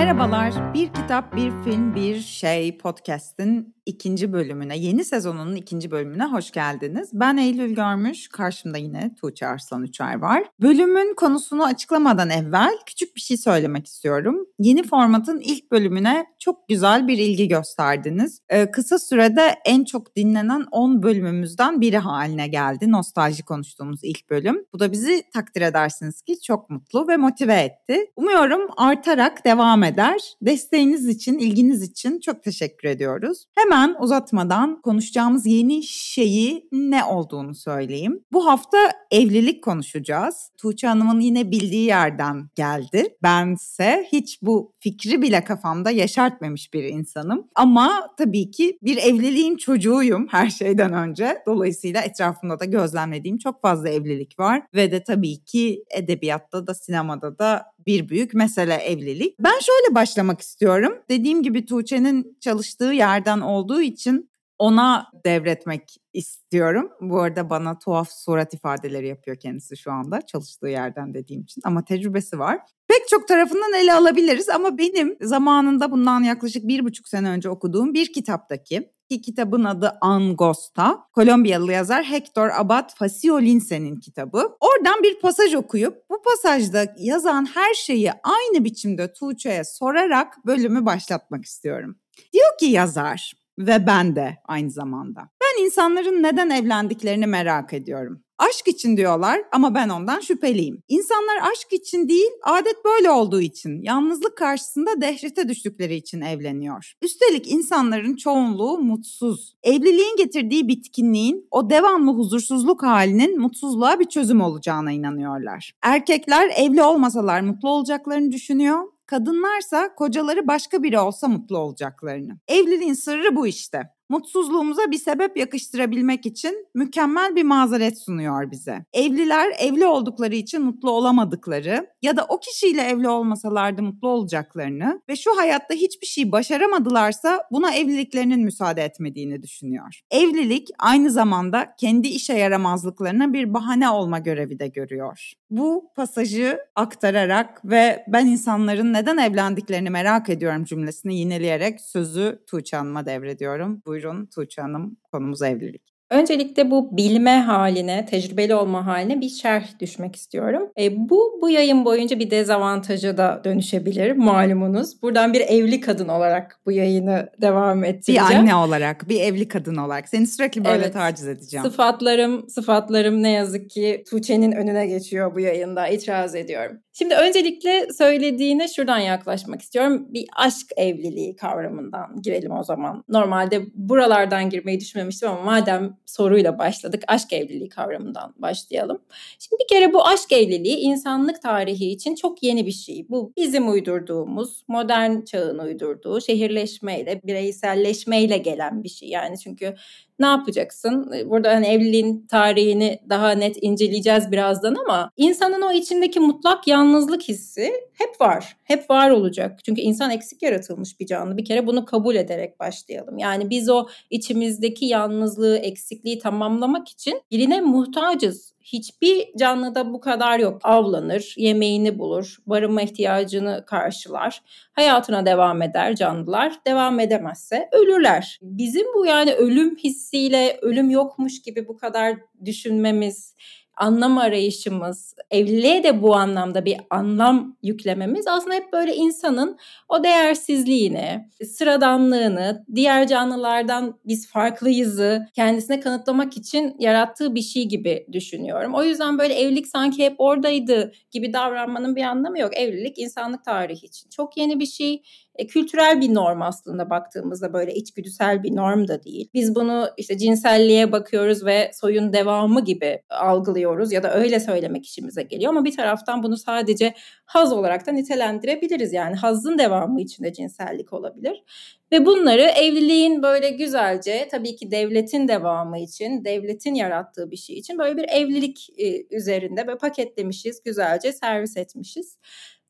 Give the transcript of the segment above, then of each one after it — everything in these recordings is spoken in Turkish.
Merhabalar, Bir Kitap, Bir Film, Bir Şey podcast'in ikinci bölümüne, yeni sezonunun ikinci bölümüne hoş geldiniz. Ben Eylül Görmüş, karşımda yine Tuğçe Arslan Uçer var. Bölümün konusunu açıklamadan evvel küçük bir şey söylemek istiyorum. Yeni formatın ilk bölümüne çok güzel bir ilgi gösterdiniz. Kısa sürede en çok dinlenen 10 bölümümüzden biri haline geldi. Nostalji konuştuğumuz ilk bölüm. Bu da bizi takdir edersiniz ki çok mutlu ve motive etti. Umuyorum artarak devam eder. Desteğiniz için, ilginiz için çok teşekkür ediyoruz. Hemen uzatmadan konuşacağımız yeni şeyi ne olduğunu söyleyeyim. Bu hafta evlilik konuşacağız. Tuğçe Hanım'ın yine bildiği yerden geldi. Bense hiç bu fikri bile kafamda yaşartmamış bir insanım. Ama tabii ki bir evliliğin çocuğuyum her şeyden önce. Dolayısıyla etrafımda da gözlemlediğim çok fazla evlilik var. Ve de tabii ki edebiyatta da sinemada da bir büyük mesele evlilik. Ben şöyle başlamak istiyorum. Dediğim gibi Tuğçe'nin çalıştığı yerden olduğu için ona devretmek istiyorum. Bu arada bana tuhaf surat ifadeleri yapıyor kendisi şu anda çalıştığı yerden dediğim için ama tecrübesi var. Pek çok tarafından ele alabiliriz ama benim zamanında bundan yaklaşık 1,5 sene önce okuduğum bir kitaptaki ki kitabın adı Angosta, Kolombiyalı yazar Hector Abad Faciolince'nin kitabı. Oradan bir pasaj okuyup bu pasajda yazan her şeyi aynı biçimde Tuğçe'ye sorarak bölümü başlatmak istiyorum. Diyor ki yazar ve ben de aynı zamanda. Ben insanların neden evlendiklerini merak ediyorum. Aşk için diyorlar ama ben ondan şüpheliyim. İnsanlar aşk için değil, adet böyle olduğu için, yalnızlık karşısında dehşete düştükleri için evleniyor. Üstelik insanların çoğunluğu mutsuz. Evliliğin getirdiği bitkinliğin, o devamlı huzursuzluk halinin mutsuzluğa bir çözüm olacağına inanıyorlar. Erkekler evli olmasalar mutlu olacaklarını düşünüyor. Kadınlarsa kocaları başka biri olsa mutlu olacaklarını. Evliliğin sırrı bu işte. Mutsuzluğumuza bir sebep yakıştırabilmek için mükemmel bir mazeret sunuyor bize. Evliler evli oldukları için mutlu olamadıkları ya da o kişiyle evli olmasalardı mutlu olacaklarını ve şu hayatta hiçbir şey başaramadılarsa buna evliliklerinin müsaade etmediğini düşünüyor. Evlilik aynı zamanda kendi işe yaramazlıklarına bir bahane olma görevi de görüyor. Bu pasajı aktararak ve ben insanların neden evlendiklerini merak ediyorum cümlesini yineleyerek sözü Tuğçe Hanım'a devrediyorum. Buyurun Tuğçe Hanım, konumuz evlilik. Öncelikle bu bilme haline, tecrübeli olma haline bir şerh düşmek istiyorum. Bu yayın boyunca bir dezavantaja da dönüşebilir malumunuz. Buradan bir evli kadın olarak bu yayını devam ettireceğim. Bir anne olarak, bir evli kadın olarak. Seni sürekli böyle taciz edeceğim. Sıfatlarım ne yazık ki Tuğçe'nin önüne geçiyor bu yayında. İtiraz ediyorum. Şimdi öncelikle söylediğine şuradan yaklaşmak istiyorum. Bir aşk evliliği kavramından girelim o zaman. Normalde buralardan girmeyi düşünmemiştim ama madem soruyla başladık, aşk evliliği kavramından başlayalım. Şimdi bir kere bu aşk evliliği insanlık tarihi için çok yeni bir şey. Bu bizim uydurduğumuz, modern çağın uydurduğu şehirleşmeyle, bireyselleşmeyle gelen bir şey. Yani çünkü ne yapacaksın? Burada hani evliliğin tarihini daha net inceleyeceğiz birazdan ama insanın o içindeki mutlak yalnızlık hissi hep var. Hep var olacak. Çünkü insan eksik yaratılmış bir canlı. Bir kere bunu kabul ederek başlayalım. Yani biz o içimizdeki yalnızlığı, eksikliği tamamlamak için birine muhtacız. Hiçbir canlıda bu kadar yok. Avlanır, yemeğini bulur, barınma ihtiyacını karşılar, hayatına devam eder canlılar. Devam edemezse ölürler. Bizim bu yani ölüm hissiyle ölüm yokmuş gibi bu kadar düşünmemiz, anlam arayışımız, evliliğe de bu anlamda bir anlam yüklememiz aslında hep böyle insanın o değersizliğini, sıradanlığını, diğer canlılardan biz farklıyızı kendisine kanıtlamak için yarattığı bir şey gibi düşünüyorum. O yüzden böyle evlilik sanki hep oradaydı gibi davranmanın bir anlamı yok. Evlilik insanlık tarihi için çok yeni bir şey. Kültürel bir norm aslında baktığımızda böyle içgüdüsel bir norm da değil. Biz bunu işte cinselliğe bakıyoruz ve soyun devamı gibi algılıyoruz ya da öyle söylemek işimize geliyor. Ama bir taraftan bunu sadece haz olarak da nitelendirebiliriz. Yani hazın devamı içinde cinsellik olabilir. Ve bunları evliliğin böyle güzelce tabii ki devletin devamı için, devletin yarattığı bir şey için böyle bir evlilik üzerinde böyle paketlemişiz, güzelce servis etmişiz.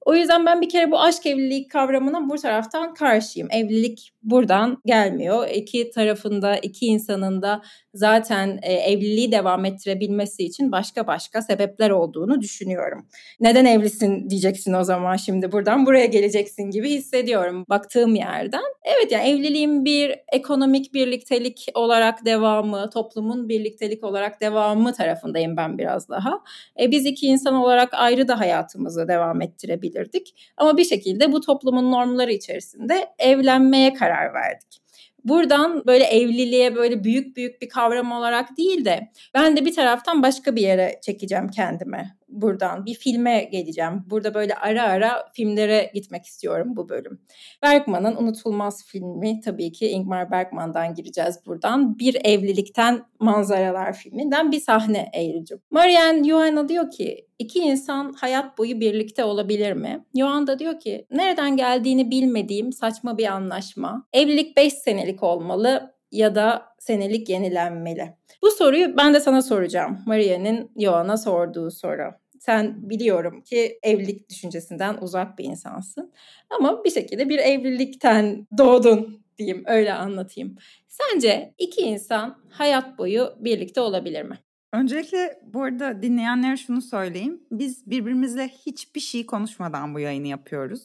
O yüzden ben bir kere bu aşk evliliği kavramına bu taraftan karşıyım. Evlilik buradan gelmiyor. İki tarafında, iki insanın da zaten evliliği devam ettirebilmesi için başka başka sebepler olduğunu düşünüyorum. Neden evlisin diyeceksin o zaman, şimdi buradan buraya geleceksin gibi hissediyorum baktığım yerden. Evet, yani evliliğin bir ekonomik birliktelik olarak devamı, toplumun birliktelik olarak devamı tarafındayım ben biraz daha. Biz iki insan olarak ayrı da hayatımızı devam ettirebilirdik. Ama bir şekilde bu toplumun normları içerisinde evlenmeye karar verdik. Buradan böyle evliliğe böyle büyük bir kavram olarak değil de ben de bir taraftan başka bir yere çekeceğim kendime. Buradan bir filme geleceğim. Burada böyle ara ara filmlere gitmek istiyorum bu bölüm. Bergman'ın unutulmaz filmi, tabii ki Ingmar Bergman'dan gireceğiz buradan. Bir Evlilikten Manzaralar filminden bir sahne Eylül'cüm. Marianne Johanna diyor ki, iki insan hayat boyu birlikte olabilir mi? Johanna da diyor ki, nereden geldiğini bilmediğim saçma bir anlaşma. Evlilik 5 senelik olmalı ya da senelik yenilenmeli. Bu soruyu ben de sana soracağım. Maria'nın Johanna sorduğu soru. Sen biliyorum ki evlilik düşüncesinden uzak bir insansın. Ama bir şekilde bir evlilikten doğdun diyeyim, öyle anlatayım. Sence iki insan hayat boyu birlikte olabilir mi? Öncelikle bu arada dinleyenlere şunu söyleyeyim. Biz birbirimizle hiçbir şey konuşmadan bu yayını yapıyoruz.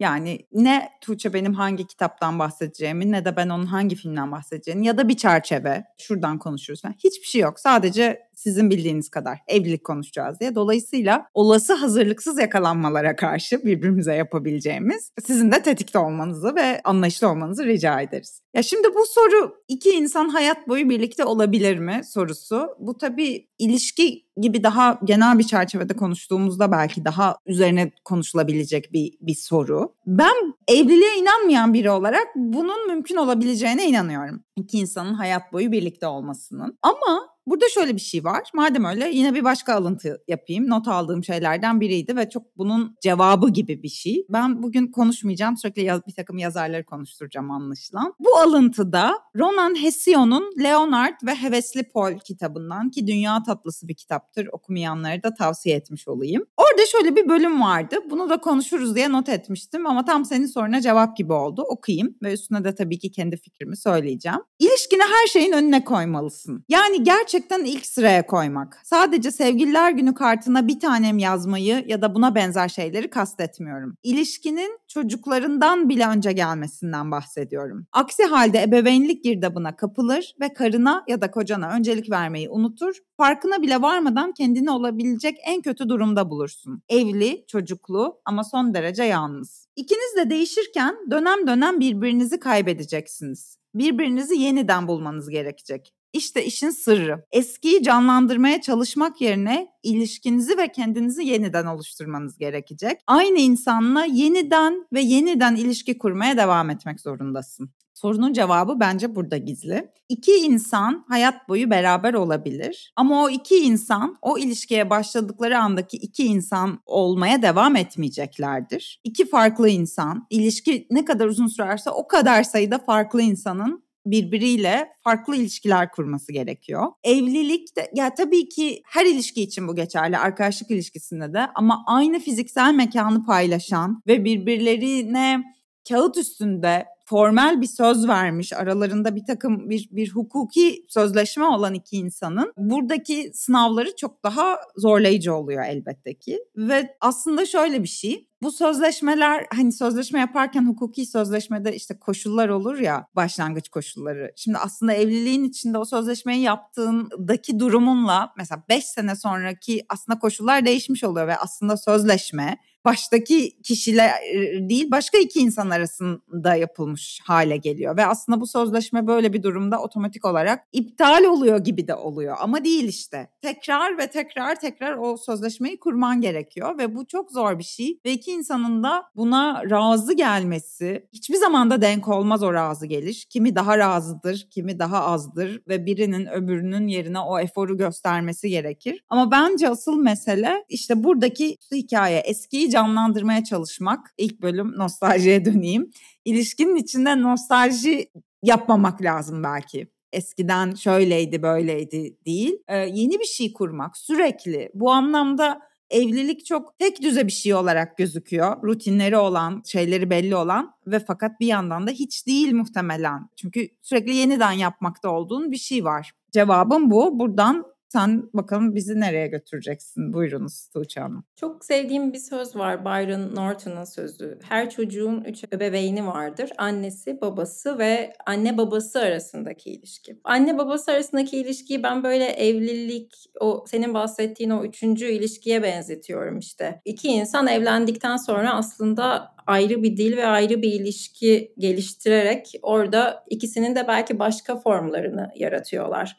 Yani ne Tuğçe benim hangi kitaptan bahsedeceğimi ne de ben onun hangi filmden bahsedeceğini ya da bir çerçeve şuradan konuşuruz. Yani hiçbir şey yok. Sadece sizin bildiğiniz kadar evlilik konuşacağız diye. Dolayısıyla olası hazırlıksız yakalanmalara karşı birbirimize yapabileceğimiz, sizin de tetikte olmanızı ve anlayışlı olmanızı rica ederiz. Ya şimdi bu soru, iki insan hayat boyu birlikte olabilir mi sorusu. Bu tabii ilişki gibi daha genel bir çerçevede konuştuğumuzda belki daha üzerine konuşulabilecek bir soru. Ben evliliğe inanmayan biri olarak bunun mümkün olabileceğine inanıyorum. İki insanın hayat boyu birlikte olmasının. Ama burada şöyle bir şey var. Madem öyle yine bir başka alıntı yapayım. Not aldığım şeylerden biriydi ve çok bunun cevabı gibi bir şey. Ben bugün konuşmayacağım. Sürekli bir takım yazarları konuşturacağım anlaşılan. Bu alıntıda Ronan Hesio'nun Leonard ve Hevesli Paul kitabından, ki dünya tatlısı bir kitaptır. Okumayanları da tavsiye etmiş olayım. Orada şöyle bir bölüm vardı. Bunu da konuşuruz diye not etmiştim ama tam senin soruna cevap gibi oldu. Okuyayım ve üstüne de tabii ki kendi fikrimi söyleyeceğim. İlişkini her şeyin önüne koymalısın. Yani gerçekten ilk sıraya koymak. Sadece sevgililer günü kartına bir tanem yazmayı ya da buna benzer şeyleri kastetmiyorum. İlişkinin çocuklarından bile önce gelmesinden bahsediyorum. Aksi halde ebeveynlik girdabına kapılır ve karına ya da kocana öncelik vermeyi unutur. Farkına bile varmadan kendini olabilecek en kötü durumda bulursun. Evli, çocuklu ama son derece yalnız. İkiniz de değişirken dönem dönem birbirinizi kaybedeceksiniz. Birbirinizi yeniden bulmanız gerekecek. İşte işin sırrı. Eskiyi canlandırmaya çalışmak yerine ilişkinizi ve kendinizi yeniden oluşturmanız gerekecek. Aynı insanla yeniden ve yeniden ilişki kurmaya devam etmek zorundasın. Sorunun cevabı bence burada gizli. İki insan hayat boyu beraber olabilir ama o iki insan o ilişkiye başladıkları andaki iki insan olmaya devam etmeyeceklerdir. İki farklı insan, ilişki ne kadar uzun sürerse o kadar sayıda farklı insanın birbiriyle farklı ilişkiler kurması gerekiyor. Evlilik de, ya tabii ki her ilişki için bu geçerli, arkadaşlık ilişkisinde de, ama aynı fiziksel mekanı paylaşan ve birbirlerine kağıt üstünde formel bir söz vermiş, aralarında bir takım bir hukuki sözleşme olan iki insanın buradaki sınavları çok daha zorlayıcı oluyor elbette ki. Ve aslında şöyle bir şey, bu sözleşmeler, hani sözleşme yaparken hukuki sözleşmede işte koşullar olur ya, başlangıç koşulları. Şimdi aslında evliliğin içinde o sözleşmeyi yaptığındaki durumunla mesela 5 sene sonraki aslında koşullar değişmiş oluyor ve aslında sözleşme baştaki kişiler değil başka iki insan arasında yapılmış hale geliyor. Ve aslında bu sözleşme böyle bir durumda otomatik olarak iptal oluyor gibi de oluyor. Ama değil işte. Tekrar ve tekrar o sözleşmeyi kurman gerekiyor. Ve bu çok zor bir şey. Ve iki insanın da buna razı gelmesi, hiçbir zaman da denk olmaz o razı geliş. Kimi daha razıdır, kimi daha azdır. Ve birinin öbürünün yerine o eforu göstermesi gerekir. Ama bence asıl mesele işte buradaki hikaye, eskiyi canlandırmaya çalışmak. İlk bölüm nostaljiye döneyim. İlişkinin içinde nostalji yapmamak lazım belki. Eskiden şöyleydi, böyleydi değil. Yeni bir şey kurmak sürekli. Bu anlamda evlilik çok tek düze bir şey olarak gözüküyor. Rutinleri olan, şeyleri belli olan ve fakat bir yandan da hiç değil muhtemelen. Çünkü sürekli yeniden yapmakta olduğun bir şey var. Cevabım bu. Buradan sen bakalım bizi nereye götüreceksin? Buyurunuz Tuğçe Hanım. Çok sevdiğim bir söz var, Byron Norton'un sözü. Her çocuğun 3 ebeveyni vardır. Annesi, babası ve anne babası arasındaki ilişki. Anne babası arasındaki ilişkiyi ben böyle evlilik, o senin bahsettiğin o 3. ilişkiye benzetiyorum işte. 2 insan evlendikten sonra aslında ayrı bir dil ve ayrı bir ilişki geliştirerek orada ikisinin de belki başka formlarını yaratıyorlar.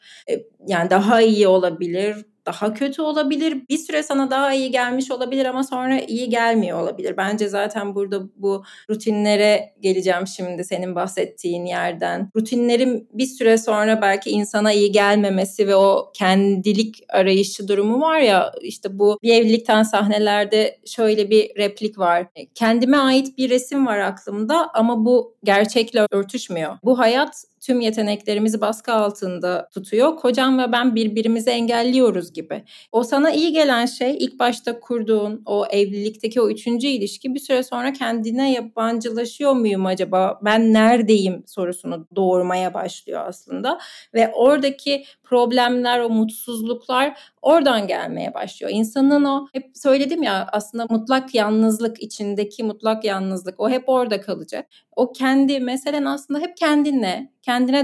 Yani daha iyi olabilir, daha kötü olabilir. Bir süre sana daha iyi gelmiş olabilir ama sonra iyi gelmiyor olabilir. Bence zaten burada bu rutinlere geleceğim şimdi senin bahsettiğin yerden. Rutinlerin bir süre sonra belki insana iyi gelmemesi ve o kendilik arayışı durumu var ya, işte bu bir evlilikten sahnelerde şöyle bir replik var. Kendime ait bir resim var aklımda ama bu gerçekle örtüşmüyor. Bu hayat tüm yeteneklerimizi baskı altında tutuyor. Kocam ve ben birbirimizi engelliyoruz gibi. O sana iyi gelen şey, ilk başta kurduğun o evlilikteki o 3. ilişki bir süre sonra kendine yabancılaşıyor muyum acaba? Ben neredeyim sorusunu doğurmaya başlıyor aslında. Ve oradaki problemler, o mutsuzluklar oradan gelmeye başlıyor. İnsanın o, hep söyledim ya aslında, mutlak yalnızlık, içindeki mutlak yalnızlık, o hep orada kalacak. O kendi meselen aslında hep kendine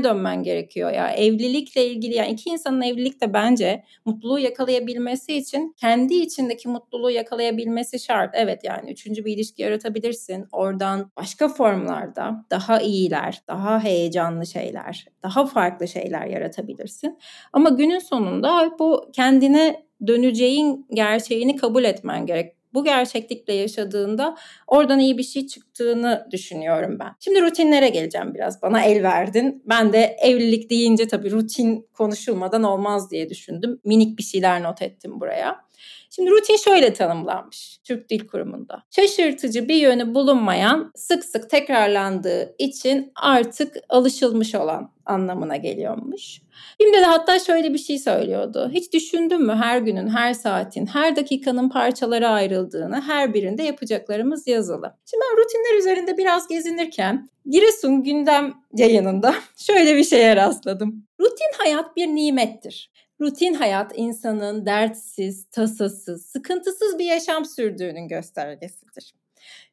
dönmen gerekiyor ya. Evlilikle ilgili, yani 2 insanın evlilikte bence mutluluğu yakalayabilmesi için kendi içindeki mutluluğu yakalayabilmesi şart. Evet, yani 3. bir ilişki yaratabilirsin. Oradan başka formlarda daha iyiler, daha heyecanlı şeyler, daha farklı şeyler yaratabilirsin. Ama günün sonunda bu kendine döneceğin gerçeğini kabul etmen gerek. Bu gerçeklikle yaşadığında oradan iyi bir şey çıktığını düşünüyorum ben. Şimdi rutinlere geleceğim biraz. Bana el verdin. Ben de evlilik deyince tabii rutin konuşulmadan olmaz diye düşündüm. Minik bir şeyler not ettim buraya. Şimdi rutin şöyle tanımlanmış Türk Dil Kurumu'nda. Şaşırtıcı bir yönü bulunmayan, sık sık tekrarlandığı için artık alışılmış olan anlamına geliyormuş. Şimdi de hatta şöyle bir şey söylüyordu. Hiç düşündün mü her günün, her saatin, her dakikanın parçalara ayrıldığını, her birinde yapacaklarımız yazılı. Şimdi ben rutinler üzerinde biraz gezinirken Giresun Gündem yayınında şöyle bir şeye rastladım. Rutin hayat bir nimettir. Rutin hayat insanın dertsiz, tasasız, sıkıntısız bir yaşam sürdüğünün göstergesidir.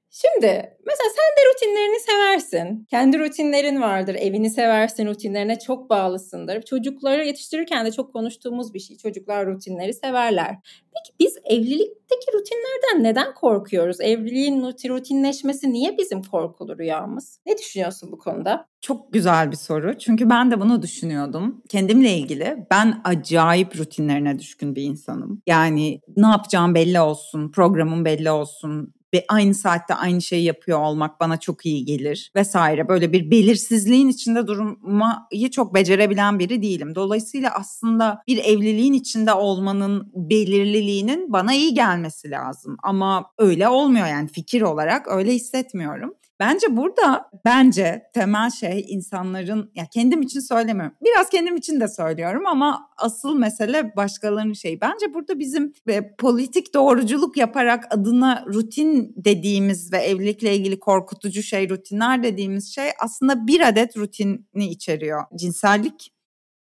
Şimdi mesela sen de rutinlerini seversin. Kendi rutinlerin vardır. Evini seversin. Rutinlerine çok bağlısındır. Çocukları yetiştirirken de çok konuştuğumuz bir şey. Çocuklar rutinleri severler. Peki biz evlilikteki rutinlerden neden korkuyoruz? Evliliğin rutinleşmesi niye bizim korkulu rüyamız? Ne düşünüyorsun bu konuda? Çok güzel bir soru. Çünkü ben de bunu düşünüyordum. Kendimle ilgili ben acayip rutinlerine düşkün bir insanım. Yani ne yapacağım belli olsun, programım belli olsun. Ve aynı saatte aynı şeyi yapıyor olmak bana çok iyi gelir vesaire. Böyle bir belirsizliğin içinde durmayı çok becerebilen biri değilim. Dolayısıyla aslında bir evliliğin içinde olmanın belirliliğinin bana iyi gelmesi lazım. Ama öyle olmuyor, yani fikir olarak öyle hissetmiyorum. Bence burada temel şey insanların, ya kendim için söylemiyorum. Biraz kendim için de söylüyorum ama asıl mesele başkalarının şeyi. Bence burada bizim politik doğruculuk yaparak adına rutin dediğimiz ve evlilikle ilgili korkutucu şey, rutinler dediğimiz şey aslında bir adet rutini içeriyor. Cinsellik.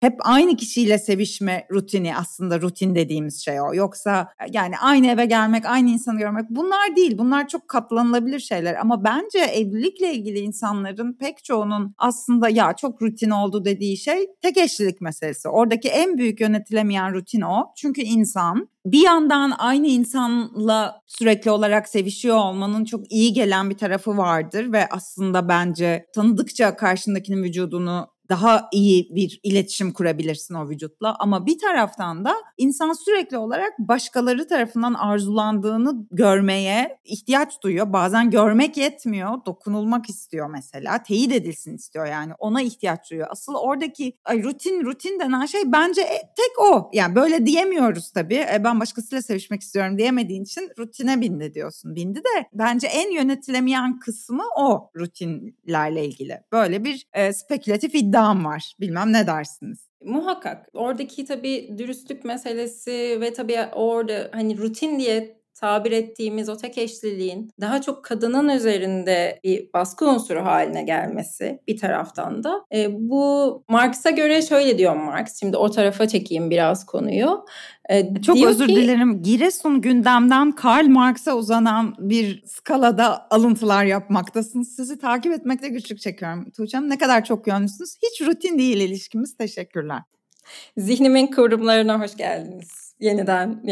Hep aynı kişiyle sevişme rutini, aslında rutin dediğimiz şey o. Yoksa yani aynı eve gelmek, aynı insanı görmek, bunlar değil. Bunlar çok katlanılabilir şeyler ama bence evlilikle ilgili insanların pek çoğunun aslında ya çok rutin oldu dediği şey tek eşlilik meselesi. Oradaki en büyük yönetilemeyen rutin o. Çünkü insan bir yandan aynı insanla sürekli olarak sevişiyor olmanın çok iyi gelen bir tarafı vardır ve aslında bence tanıdıkça karşındakinin vücudunu daha iyi bir iletişim kurabilirsin o vücutla, ama bir taraftan da insan sürekli olarak başkaları tarafından arzulandığını görmeye ihtiyaç duyuyor. Bazen görmek yetmiyor, dokunulmak istiyor mesela, teyit edilsin istiyor, yani ona ihtiyaç duyuyor. Asıl oradaki rutin denen şey bence tek o. Yani böyle diyemiyoruz tabii. Ben başkasıyla sevişmek istiyorum diyemediğin için rutine bindi diyorsun. Bindi de bence en yönetilemeyen kısmı o rutinlerle ilgili. Böyle bir spekülatif iddia var. Bilmem ne dersiniz? Muhakkak. Oradaki tabii dürüstlük meselesi ve tabii orada hani rutin diye tabir ettiğimiz o tek eşliliğin daha çok kadının üzerinde bir baskı unsuru haline gelmesi bir taraftan da. Bu Marx'a göre şöyle diyor Marx, şimdi o tarafa çekeyim biraz konuyu. Çok özür dilerim. Giresun gündemden Karl Marx'a uzanan bir skalada alıntılar yapmaktasınız. Sizi takip etmekte güçlük çekiyorum Tuğçe'm. Ne kadar çok yönlüsünüz. Hiç rutin değil ilişkimiz. Teşekkürler. Zihnimin kıvrımlarına hoş geldiniz. Yeniden.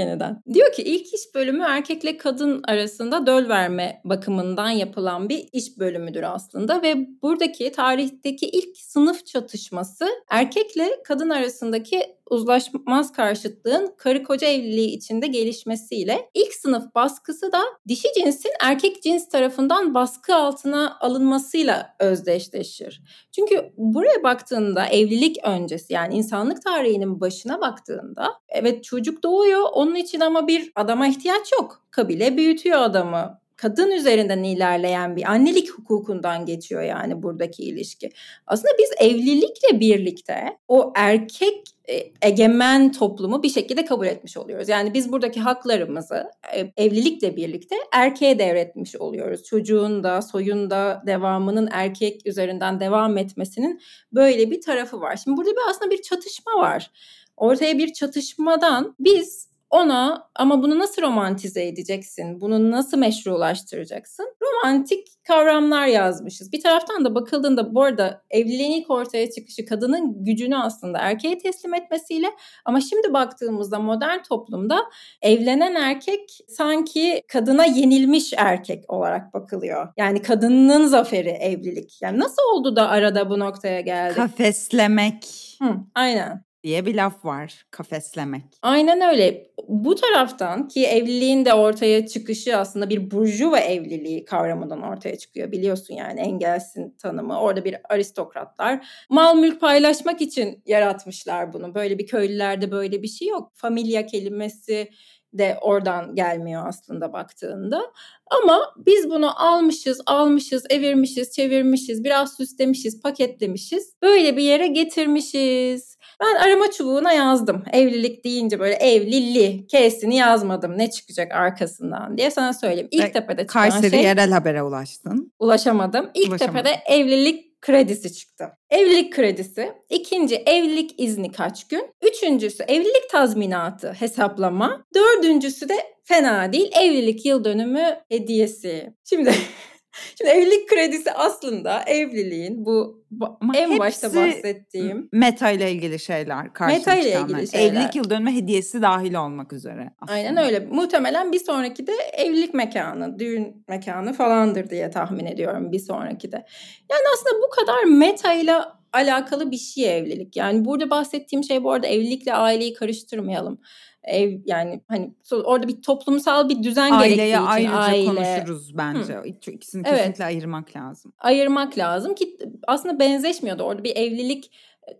Diyor ki ilk iş bölümü erkekle kadın arasında döl verme bakımından yapılan bir iş bölümüdür aslında ve buradaki tarihteki ilk sınıf çatışması erkekle kadın arasındaki uzlaşmaz karşıtlığın karı koca evliliği içinde gelişmesiyle ilk sınıf baskısı da dişi cinsin erkek cins tarafından baskı altına alınmasıyla özdeşleşir. Çünkü buraya baktığında evlilik öncesi yani insanlık tarihinin başına baktığında evet çocuk doğuyor onun için ama bir adama ihtiyaç yok. Kabile büyütüyor adamı. Kadın üzerinden ilerleyen bir annelik hukukundan geçiyor yani buradaki ilişki. Aslında biz evlilikle birlikte o erkek egemen toplumu bir şekilde kabul etmiş oluyoruz. Yani biz buradaki haklarımızı evlilikle birlikte erkeğe devretmiş oluyoruz. Çocuğun da soyun da devamının erkek üzerinden devam etmesinin böyle bir tarafı var. Şimdi burada aslında bir çatışma var. Ortaya bir çatışmadan biz ona ama bunu nasıl romantize edeceksin? Bunu nasıl meşrulaştıracaksın? Romantik kavramlar yazmışız. Bir taraftan da bakıldığında bu arada evliliğin ilk ortaya çıkışı kadının gücünü aslında erkeğe teslim etmesiyle ama şimdi baktığımızda modern toplumda evlenen erkek sanki kadına yenilmiş erkek olarak bakılıyor. Yani kadının zaferi evlilik. Yani nasıl oldu da arada bu noktaya geldik? Kafeslemek. Aynen. diye bir laf var, kafeslemek. Aynen öyle. Bu taraftan ki evliliğin de ortaya çıkışı aslında bir burjuva evliliği kavramından ortaya çıkıyor. Biliyorsun yani Engels'in tanımı. Orada bir aristokratlar mal mülk paylaşmak için yaratmışlar bunu. Böyle bir köylülerde böyle bir şey yok. Familya kelimesi de oradan gelmiyor aslında baktığında. Ama biz bunu almışız, evirmişiz, çevirmişiz, biraz süslemişiz, paketlemişiz. Böyle bir yere getirmişiz. Ben arama çubuğuna yazdım. Evlilik deyince böyle evlili, kesini yazmadım. Ne çıkacak arkasından diye sana söyleyeyim. İlk tepede çıkan Kayseri yerel habere ulaştın. Ulaşamadım. İlk tepede evlilik kredisi çıktı. Evlilik kredisi, ikinci evlilik izni kaç gün, üçüncüsü evlilik tazminatı hesaplama, dördüncüsü de fena değil evlilik yıl dönümü hediyesi. Şimdi evlilik kredisi aslında evliliğin bu en başta bahsettiğim meta ile ilgili şeyler, karşılıklı şeyler. Evlilik yıl dönümü hediyesi dahil olmak üzere. Aslında. Aynen öyle. Muhtemelen bir sonraki de evlilik mekanı, düğün mekanı falandır diye tahmin ediyorum bir sonraki de. Yani aslında bu kadar meta ile alakalı bir şey evlilik. Yani burada bahsettiğim şey bu arada evlilikle aileyi karıştırmayalım. Yani hani orada bir toplumsal bir düzen gerektiği için aile konuşuruz bence. İkisini kesinlikle ayırmak lazım ki aslında benzeşmiyordu. Orada bir evlilik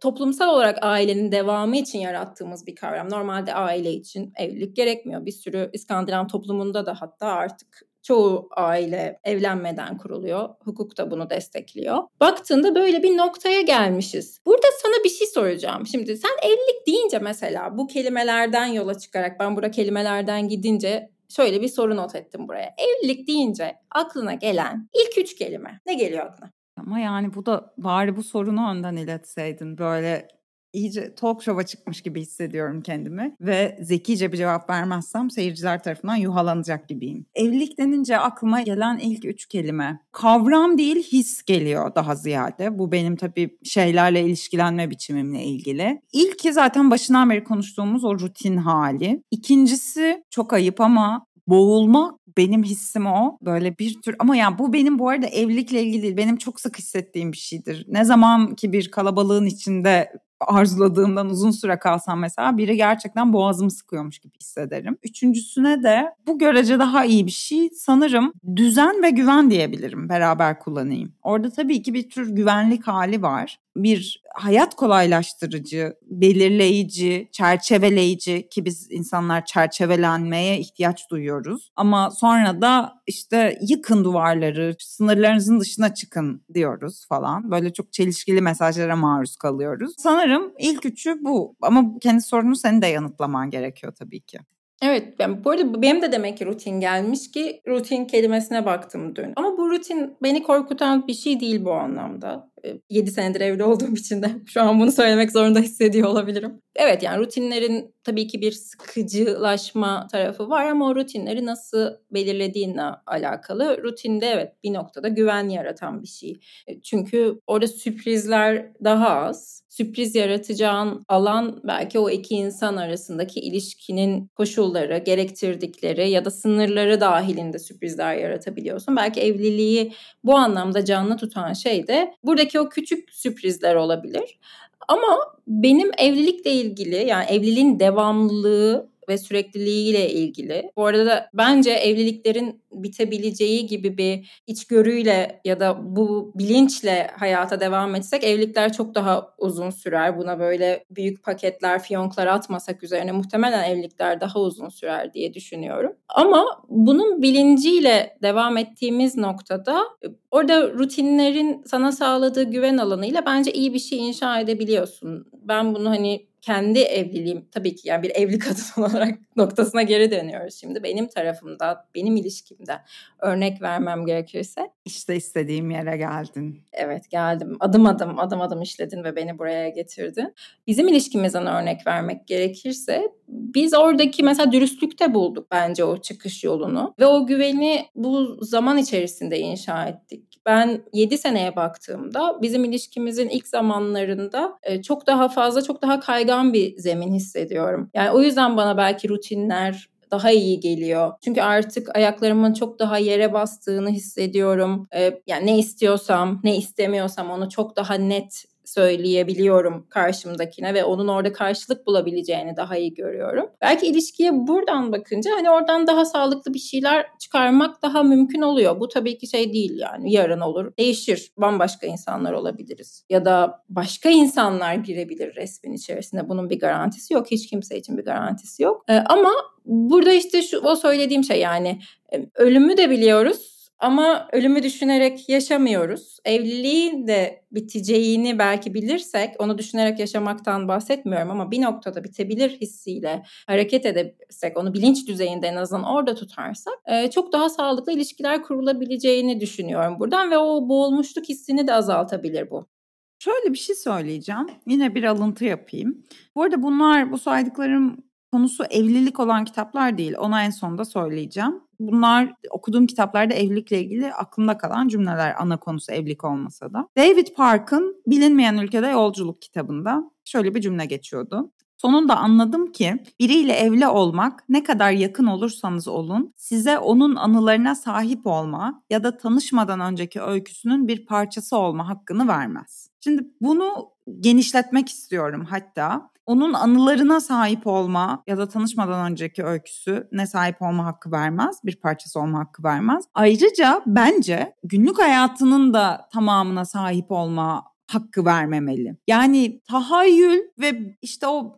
toplumsal olarak ailenin devamı için yarattığımız bir kavram. Normalde aile için evlilik gerekmiyor. Bir sürü İskandinav toplumunda da hatta artık çoğu aile evlenmeden kuruluyor. Hukuk da bunu destekliyor. Baktığında böyle bir noktaya gelmişiz. Burada sana bir şey soracağım. Şimdi sen evlilik deyince mesela bu kelimelerden yola çıkarak ben burada kelimelerden gidince şöyle bir soru not ettim buraya. Evlilik deyince aklına gelen ilk 3 kelime ne geliyor aklına? Ama yani bu da bari bu sorunu önden iletseydin böyle... İyice talk show'a çıkmış gibi hissediyorum kendimi ve zekice bir cevap vermezsem seyirciler tarafından yuhalanacak gibiyim. Evlilik denince aklıma gelen ilk 3 kelime. Kavram değil his geliyor daha ziyade. Bu benim tabii şeylerle ilişkilenme biçimimle ilgili. İlki zaten başından beri konuştuğumuz o rutin hali. İkincisi çok ayıp ama boğulma. Benim hissim o böyle bir tür ama yani bu benim bu arada evlilikle ilgili değil benim çok sık hissettiğim bir şeydir. Ne zaman ki bir kalabalığın içinde arzuladığımdan uzun süre kalsam mesela biri gerçekten boğazımı sıkıyormuş gibi hissederim. Üçüncüsüne de bu görece daha iyi bir şey sanırım düzen ve güven diyebilirim beraber kullanayım. Orada tabii ki bir tür güvenlik hali var. Bir hayat kolaylaştırıcı, belirleyici, çerçeveleyici ki biz insanlar çerçevelenmeye ihtiyaç duyuyoruz. Ama sonra da işte yıkın duvarları, sınırlarınızın dışına çıkın diyoruz falan. Böyle çok çelişkili mesajlara maruz kalıyoruz. Sanırım ilk 3'ü bu ama kendi sorunu senin de yanıtlaman gerekiyor tabii ki. Evet, bu arada benim de demek ki rutin gelmiş ki rutin kelimesine baktım dün. Ama bu rutin beni korkutan bir şey değil bu anlamda. 7 senedir evli olduğum için de şu an bunu söylemek zorunda hissediyor olabilirim. Evet, yani rutinlerin tabii ki bir sıkıcılaşma tarafı var ama o rutinleri nasıl belirlediğinle alakalı. Rutinde evet bir noktada güven yaratan bir şey. Çünkü orada sürprizler daha az. Sürpriz yaratacağın alan belki o iki insan arasındaki ilişkinin koşulları, gerektirdikleri ya da sınırları dahilinde sürprizler yaratabiliyorsun. Belki evliliği bu anlamda canlı tutan şey de buradaki o küçük sürprizler olabilir. Ama benim evlilikle ilgili, yani evliliğin devamlılığı ve sürekliliğiyle ilgili. Bu arada da bence evliliklerin bitebileceği gibi bir içgörüyle ya da bu bilinçle hayata devam etsek evlilikler çok daha uzun sürer. Buna böyle büyük paketler, fiyonklar atmasak üzerine muhtemelen evlilikler daha uzun sürer diye düşünüyorum. Ama bunun bilinciyle devam ettiğimiz noktada orada rutinlerin sana sağladığı güven alanıyla bence iyi bir şey inşa edebiliyorsun. Ben bunu hani kendi evliliğim tabii ki yani bir evli kadın olarak noktasına geri dönüyoruz şimdi. Benim tarafımda, benim ilişkimde örnek vermem gerekirse. İşte istediğim yere geldin. Evet, geldim. Adım adım işledin ve beni buraya getirdin. Bizim ilişkimizden örnek vermek gerekirse biz oradaki mesela dürüstlükte bulduk bence o çıkış yolunu. Ve o güveni bu zaman içerisinde inşa ettik. Ben 7 seneye baktığımda bizim ilişkimizin ilk zamanlarında çok daha fazla, çok daha kaygan bir zemin hissediyorum. Yani o yüzden bana belki rutinler daha iyi geliyor. Çünkü artık ayaklarımın çok daha yere bastığını hissediyorum. Yani ne istiyorsam, ne istemiyorsam onu çok daha net söyleyebiliyorum karşımdakine ve onun orada karşılık bulabileceğini daha iyi görüyorum. Belki ilişkiye buradan bakınca hani oradan daha sağlıklı bir şeyler çıkarmak daha mümkün oluyor. Bu tabii ki şey değil yani yarın olur, değişir, bambaşka insanlar olabiliriz. Ya da başka insanlar girebilir resmin içerisine. Bunun bir garantisi yok. Hiç kimse için bir garantisi yok. Ama burada işte o söylediğim şey yani ölümü de biliyoruz. Ama ölümü düşünerek yaşamıyoruz. Evliliğin de biteceğini belki bilirsek, onu düşünerek yaşamaktan bahsetmiyorum ama bir noktada bitebilir hissiyle hareket edebilsek, onu bilinç düzeyinde en azından orada tutarsak çok daha sağlıklı ilişkiler kurulabileceğini düşünüyorum buradan ve o boğulmuşluk hissini de azaltabilir bu. Şöyle bir şey söyleyeceğim. Yine bir alıntı yapayım. Bu arada bunlar, bu saydıklarım konusu evlilik olan kitaplar değil. Ona en sonunda söyleyeceğim. Bunlar okuduğum kitaplarda evlilikle ilgili aklımda kalan cümleler, ana konusu evlilik olmasa da. David Park'ın Bilinmeyen Ülkede Yolculuk kitabında şöyle bir cümle geçiyordu. Sonunda anladım ki biriyle evli olmak ne kadar yakın olursanız olun size onun anılarına sahip olma ya da tanışmadan önceki öyküsünün bir parçası olma hakkını vermez. Şimdi bunu genişletmek istiyorum hatta. Onun anılarına sahip olma ya da tanışmadan önceki öyküsüne sahip olma hakkı vermez, bir parçası olma hakkı vermez. Ayrıca bence günlük hayatının da tamamına sahip olma hakkı vermemeli. Yani tahayyül ve işte o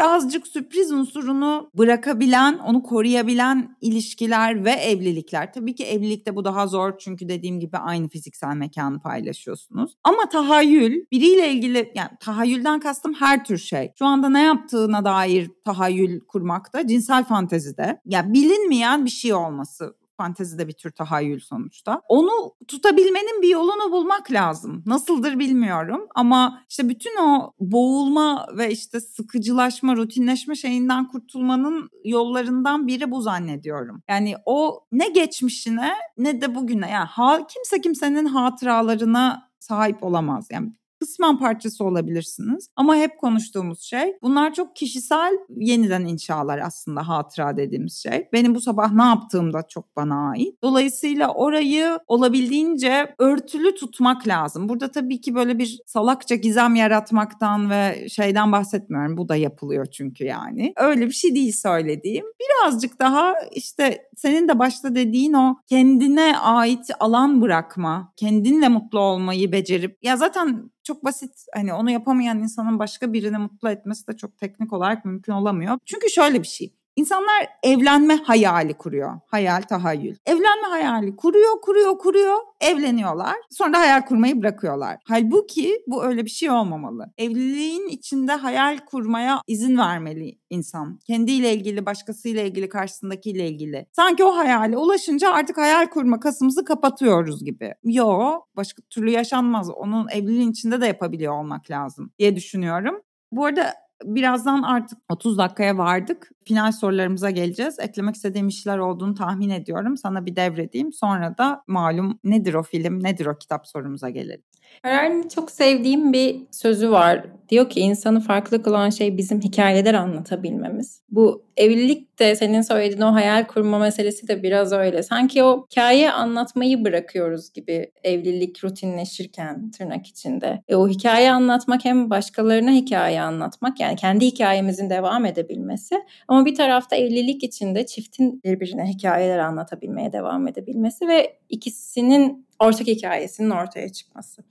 birazcık sürpriz unsurunu bırakabilen, onu koruyabilen ilişkiler ve evlilikler. Tabii ki evlilikte bu daha zor çünkü dediğim gibi aynı fiziksel mekanı paylaşıyorsunuz. Ama tahayyül, biriyle ilgili, yani tahayyülden kastım her tür şey. Şu anda ne yaptığına dair tahayyül kurmakta, cinsel fantezide, yani bilinmeyen bir şey olması. Fantezi de bir tür tahayyül sonuçta. Onu tutabilmenin bir yolunu bulmak lazım. Nasıldır bilmiyorum ama işte bütün o boğulma ve işte sıkıcılaşma, rutinleşme şeyinden kurtulmanın yollarından biri bu zannediyorum. Yani o ne geçmişine ne de bugüne, yani kimse kimsenin hatıralarına sahip olamaz. Yani kısmen parçası olabilirsiniz ama hep konuştuğumuz şey bunlar çok kişisel yeniden inşalar aslında hatıra dediğimiz şey. Benim bu sabah ne yaptığım da çok bana ait. Dolayısıyla orayı olabildiğince örtülü tutmak lazım. Burada tabii ki böyle bir salakça gizem yaratmaktan ve şeyden bahsetmiyorum. Bu da yapılıyor çünkü yani. Öyle bir şey değil söylediğim. Birazcık daha işte senin de başta dediğin o kendine ait alan bırakma, kendinle mutlu olmayı becerip ya zaten çok basit, hani onu yapamayan insanın başka birini mutlu etmesi de çok teknik olarak mümkün olamıyor. Çünkü şöyle bir şey. İnsanlar evlenme hayali kuruyor. Hayal, tahayyül. Evlenme hayali kuruyor, evleniyorlar. Sonra da hayal kurmayı bırakıyorlar. Halbuki bu öyle bir şey olmamalı. Evliliğin içinde hayal kurmaya izin vermeli insan. Kendiyle ilgili, başkasıyla ilgili, karşısındakiyle ilgili. Sanki o hayale ulaşınca artık hayal kurma kasımızı kapatıyoruz gibi. Yo, başka türlü yaşanmaz. Onun evliliğin içinde de yapabiliyor olmak lazım diye düşünüyorum. Bu arada birazdan artık 30 dakikaya vardık. Final sorularımıza geleceğiz. Eklemek istediğim işler olduğunu tahmin ediyorum. Sana bir devredeyim. Sonra da malum nedir o film, nedir o kitap sorumuza gelelim. Harari'nin çok sevdiğim bir sözü var. Diyor ki insanı farklı kılan şey bizim hikayeler anlatabilmemiz. Bu evlilik de senin söylediğin o hayal kurma meselesi de biraz öyle. Sanki o hikaye anlatmayı bırakıyoruz gibi evlilik rutinleşirken tırnak içinde. O hikaye anlatmak hem başkalarına hikaye anlatmak yani kendi hikayemizin devam edebilmesi. Ama bir tarafta evlilik içinde çiftin birbirine hikayeler anlatabilmeye devam edebilmesi ve ikisinin ortak hikayesinin ortaya çıkması.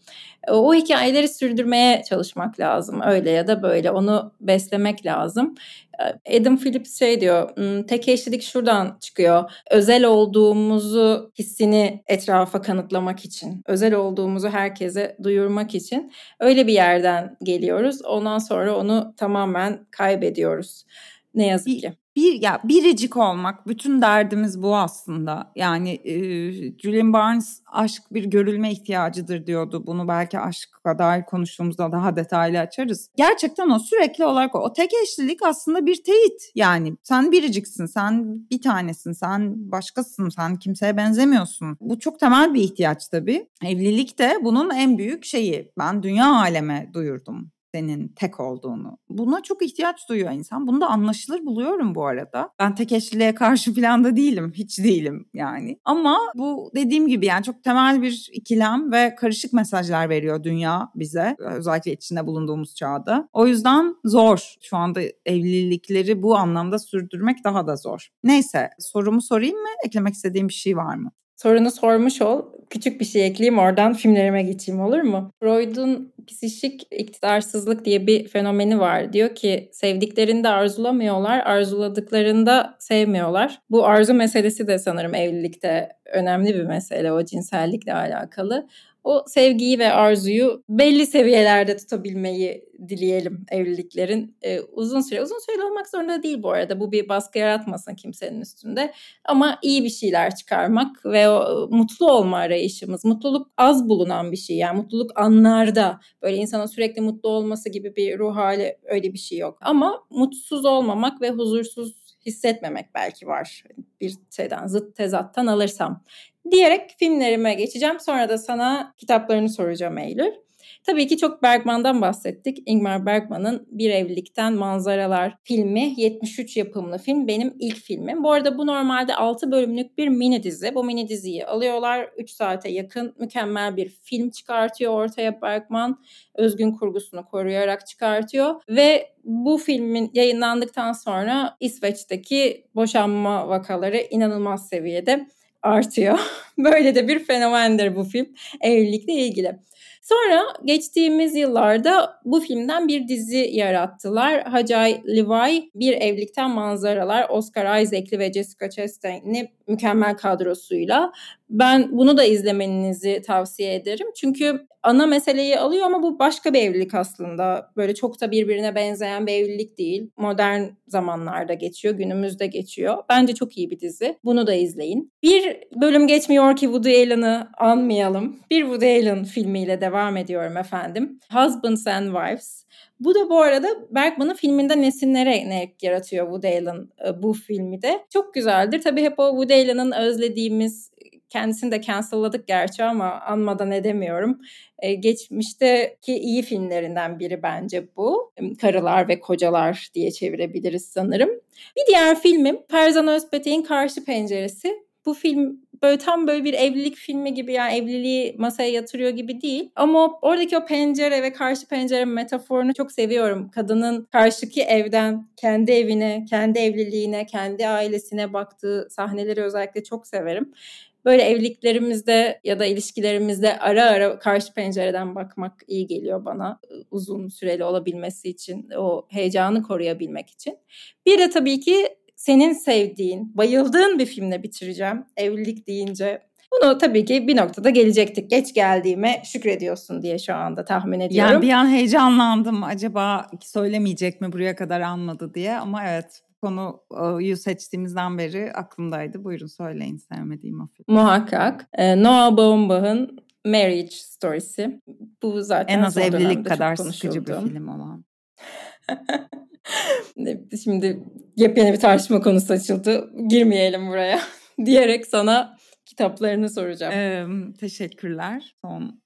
O hikayeleri sürdürmeye çalışmak lazım. Öyle ya da böyle onu beslemek lazım. Adam Phillips şey diyor, tek eşlilik şuradan çıkıyor. Özel olduğumuzu hissini etrafa kanıtlamak için. Özel olduğumuzu herkese duyurmak için. Öyle bir yerden geliyoruz. Ondan sonra onu tamamen kaybediyoruz. Ne yazık ki. Biricik olmak, bütün derdimiz bu aslında. Yani Julian Barnes aşk bir görülme ihtiyacıdır diyordu. Bunu belki aşka dair konuştuğumuzda daha detaylı açarız. Gerçekten o sürekli olarak o tek eşlilik aslında bir teyit. Yani sen biriciksin, sen bir tanesin, sen başkasın, sen kimseye benzemiyorsun. Bu çok temel bir ihtiyaç tabii. Evlilik de bunun en büyük şeyi. Ben dünya aleme duyurdum senin tek olduğunu. Buna çok ihtiyaç duyuyor insan. Bunu da anlaşılır buluyorum bu arada. Ben tek eşliliğe karşı falan da değilim. Hiç değilim yani. Ama bu dediğim gibi yani çok temel bir ikilem ve karışık mesajlar veriyor dünya bize. Özellikle içinde bulunduğumuz çağda. O yüzden zor. Şu anda evlilikleri bu anlamda sürdürmek daha da zor. Neyse, sorumu sorayım mı? Eklemek istediğim bir şey var mı? Sorunu sormuş ol. Küçük bir şey ekleyeyim, oradan filmlerime geçeyim, olur mu? Freud'un psişik iktidarsızlık diye bir fenomeni var. Diyor ki sevdiklerinde arzulamıyorlar, arzuladıklarında sevmiyorlar. Bu arzu meselesi de sanırım evlilikte önemli bir mesele, o cinsellikle alakalı. O sevgiyi ve arzuyu belli seviyelerde tutabilmeyi dileyelim evliliklerin. Uzun süreli olmak zorunda değil bu arada. Bu bir baskı yaratmasın kimsenin üstünde. Ama iyi bir şeyler çıkarmak ve o mutlu olma arayışımız. Mutluluk az bulunan bir şey. Yani mutluluk anlarda. Böyle insanın sürekli mutlu olması gibi bir ruh hali, öyle bir şey yok. Ama mutsuz olmamak ve huzursuz hissetmemek belki var. Bir şeyden, zıt tezattan alırsam diyerek filmlerime geçeceğim. Sonra da sana kitaplarını soracağım Eylül. Tabii ki çok Bergman'dan bahsettik. Ingmar Bergman'ın Bir Evlilikten Manzaralar filmi, 73 yapımlı film, benim ilk filmim. Bu arada bu normalde 6 bölümlük bir mini dizi. Bu mini diziyi alıyorlar. 3 saate yakın mükemmel bir film çıkartıyor ortaya Bergman. Özgün kurgusunu koruyarak çıkartıyor ve bu filmin yayınlandıktan sonra İsveç'teki boşanma vakaları inanılmaz seviyede artıyor. Böyle de bir fenomendir bu film evlilikle ilgili. Sonra geçtiğimiz yıllarda bu filmden bir dizi yarattılar. Hacay Levi, Bir Evlilikten Manzaralar, Oscar Isaac'li ve Jessica Chastain'li mükemmel kadrosuyla. Ben bunu da izlemenizi tavsiye ederim. Çünkü ana meseleyi alıyor ama bu başka bir evlilik aslında. Böyle çok da birbirine benzeyen bir evlilik değil. Modern zamanlarda geçiyor, günümüzde geçiyor. Bence çok iyi bir dizi. Bunu da izleyin. Bir bölüm geçmiyor ki Woody Allen'ı anmayalım. Bir Woody Allen filmiyle devam ediyorum efendim. Husbands and Wives. Bu da bu arada Bergman'ın filminden esinlenerek yaratıyor Woody Allen bu filmi de. Çok güzeldir. Tabii hep o Woody Allen'ın özlediğimiz, kendisini de cancelladık gerçi ama anmadan edemiyorum. Geçmişteki iyi filmlerinden biri bence bu. Karılar ve Kocalar diye çevirebiliriz sanırım. Bir diğer filmim Ferzan Özpetek'in Karşı Penceresi. Bu film böyle tam böyle bir evlilik filmi gibi, yani evliliği masaya yatırıyor gibi değil. Ama oradaki o pencere ve karşı pencere metaforunu çok seviyorum. Kadının karşıki evden kendi evine, kendi evliliğine, kendi ailesine baktığı sahneleri özellikle çok severim. Böyle evliliklerimizde ya da ilişkilerimizde ara ara karşı pencereden bakmak iyi geliyor bana. Uzun süreli olabilmesi için, o heyecanı koruyabilmek için. Bir de tabii ki senin sevdiğin, bayıldığın bir filmle bitireceğim evlilik deyince. Bunu tabii ki bir noktada gelecektik. Geç geldiğime şükrediyorsun diye şu anda tahmin ediyorum. Yani bir an heyecanlandım. Acaba söylemeyecek mi buraya kadar anmadı diye. Ama evet, konuyu seçtiğimizden beri aklımdaydı. Buyurun söyleyin sevmediğim o film. Muhakkak. Noah Baumbach'ın Marriage Story'si. Bu zaten en az evlilik kadar sıkıcı bir film olan. Şimdi yepyeni bir tartışma konusu açıldı. Girmeyelim buraya diyerek sana kitaplarını soracağım. Teşekkürler.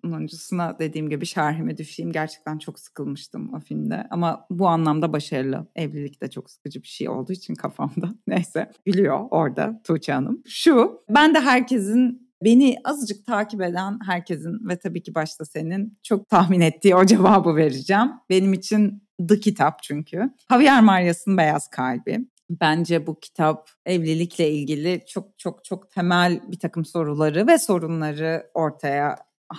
Sonuncusuna dediğim gibi şerhime düşeyim. Gerçekten çok sıkılmıştım o filmde. Ama bu anlamda başarılı. Evlilik de çok sıkıcı bir şey olduğu için kafamda. Neyse, gülüyor orada Tuğçe Hanım. Şu, ben de herkesin, beni azıcık takip eden herkesin ve tabii ki başta senin çok tahmin ettiği o cevabı vereceğim. Benim için The Kitap çünkü. Javier Marias'ın Beyaz Kalbi. Bence bu kitap evlilikle ilgili çok çok çok temel bir takım soruları ve sorunları ortaya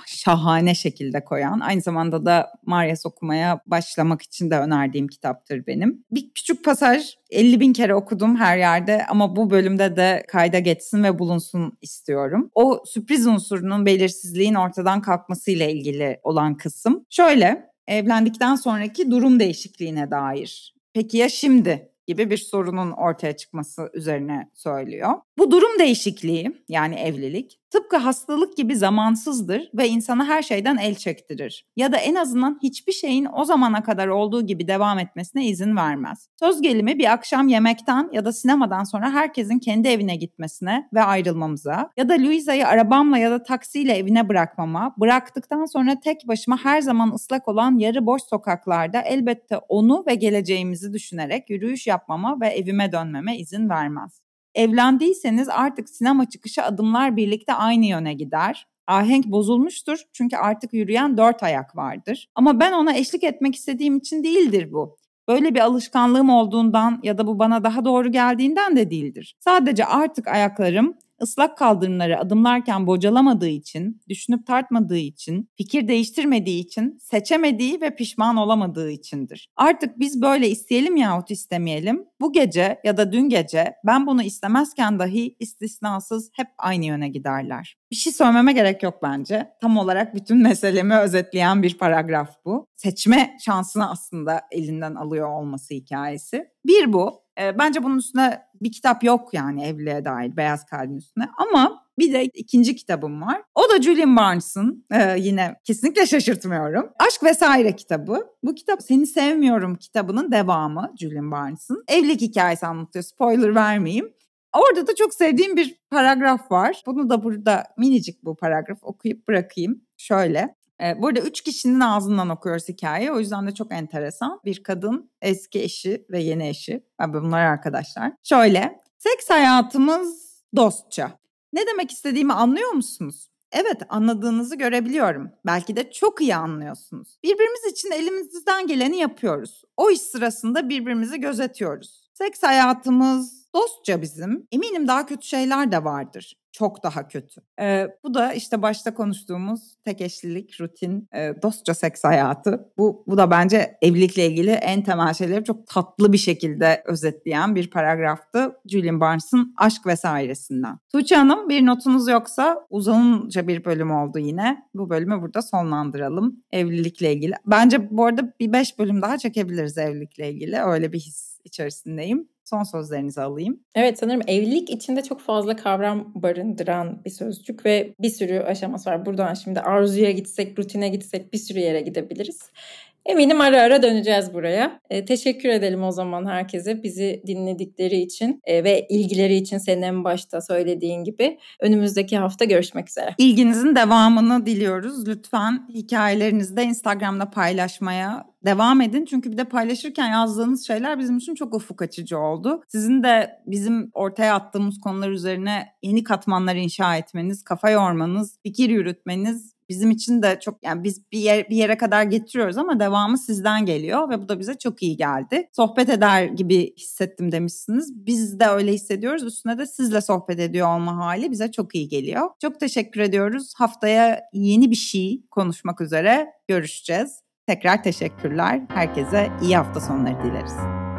şahane şekilde koyan, aynı zamanda da Marias okumaya başlamak için de önerdiğim kitaptır benim. Bir küçük pasaj 50.000 kere okudum her yerde ama bu bölümde de kayda geçsin ve bulunsun istiyorum. O sürpriz unsurunun, belirsizliğin ortadan kalkmasıyla ilgili olan kısım. Şöyle, evlendikten sonraki durum değişikliğine dair. Peki ya şimdi? Gibi bir sorunun ortaya çıkması üzerine söylüyor. Bu durum değişikliği, yani evlilik, tıpkı hastalık gibi zamansızdır ve insanı her şeyden el çektirir. Ya da en azından hiçbir şeyin o zamana kadar olduğu gibi devam etmesine izin vermez. Söz gelimi bir akşam yemekten ya da sinemadan sonra herkesin kendi evine gitmesine ve ayrılmamıza ya da Louisa'yı arabamla ya da taksiyle evine bırakmama, bıraktıktan sonra tek başıma her zaman ıslak olan yarı boş sokaklarda elbette onu ve geleceğimizi düşünerek yürüyüş yapmama ve evime dönmeme izin vermez. Evlendiyseniz artık sinema çıkışı adımlar birlikte aynı yöne gider. Ahenk bozulmuştur çünkü artık yürüyen 4 ayak vardır. Ama ben ona eşlik etmek istediğim için değildir bu. Böyle bir alışkanlığım olduğundan ya da bu bana daha doğru geldiğinden de değildir. Sadece artık ayaklarım ıslak kaldırımları adımlarken bocalamadığı için, düşünüp tartmadığı için, fikir değiştirmediği için, seçemediği ve pişman olamadığı içindir. Artık biz böyle isteyelim yahut istemeyelim, bu gece ya da dün gece ben bunu istemezken dahi istisnasız hep aynı yöne giderler. Bir şey söylememe gerek yok bence. Tam olarak bütün meselemi özetleyen bir paragraf bu. Seçme şansını aslında elinden alıyor olması hikayesi. Bir bu. Bence bunun üstüne bir kitap yok yani evliliğe dair, Beyaz Kalbin üstüne. Ama bir de ikinci kitabım var. O da Julian Barnes'ın, yine kesinlikle şaşırtmıyorum, Aşk Vesaire kitabı. Bu kitap Seni Sevmiyorum kitabının devamı, Julian Barnes'ın. Evlilik hikayesi anlatıyor, spoiler vermeyeyim. Orada da çok sevdiğim bir paragraf var. Bunu da burada minicik bu paragraf okuyup bırakayım. Şöyle. Burada 3 kişinin ağzından okuyoruz hikayeyi. O yüzden de çok enteresan. Bir kadın, eski eşi ve yeni eşi. Bunlar arkadaşlar. Şöyle, seks hayatımız dostça. Ne demek istediğimi anlıyor musunuz? Evet, anladığınızı görebiliyorum. Belki de çok iyi anlıyorsunuz. Birbirimiz için elimizden geleni yapıyoruz. O iş sırasında birbirimizi gözetiyoruz. Seks hayatımız dostça bizim. Eminim daha kötü şeyler de vardır. Çok daha kötü. Bu da işte başta konuştuğumuz tek eşlilik, rutin, dostça seks hayatı. Bu da bence evlilikle ilgili en temel şeyleri çok tatlı bir şekilde özetleyen bir paragraftı. Julian Barnes'ın Aşk Vesairesinden. Tuğçe Hanım, bir notunuz yoksa, uzunca bir bölüm oldu yine. Bu bölümü burada sonlandıralım evlilikle ilgili. Bence bu arada bir 5 bölüm daha çekebiliriz evlilikle ilgili. Öyle bir his içerisindeyim. Son sözlerinizi alayım. Evet, sanırım evlilik içinde çok fazla kavram barındıran bir sözcük ve bir sürü aşaması var. Buradan şimdi arzuya gitsek, rutine gitsek bir sürü yere gidebiliriz. Eminim ara ara döneceğiz buraya. Teşekkür edelim o zaman herkese bizi dinledikleri için ve ilgileri için, senin en başta söylediğin gibi. Önümüzdeki hafta görüşmek üzere. İlginizin devamını diliyoruz. Lütfen hikayelerinizi de Instagram'da paylaşmaya devam edin. Çünkü bir de paylaşırken yazdığınız şeyler bizim için çok ufuk açıcı oldu. Sizin de bizim ortaya attığımız konular üzerine yeni katmanları inşa etmeniz, kafa yormanız, fikir yürütmeniz bizim için de çok, yani biz bir yere kadar getiriyoruz ama devamı sizden geliyor ve bu da bize çok iyi geldi. Sohbet eder gibi hissettim demişsiniz. Biz de öyle hissediyoruz. Üstüne de sizle sohbet ediyor olma hali bize çok iyi geliyor. Çok teşekkür ediyoruz. Haftaya yeni bir şey konuşmak üzere görüşeceğiz. Tekrar teşekkürler. Herkese iyi hafta sonları dileriz.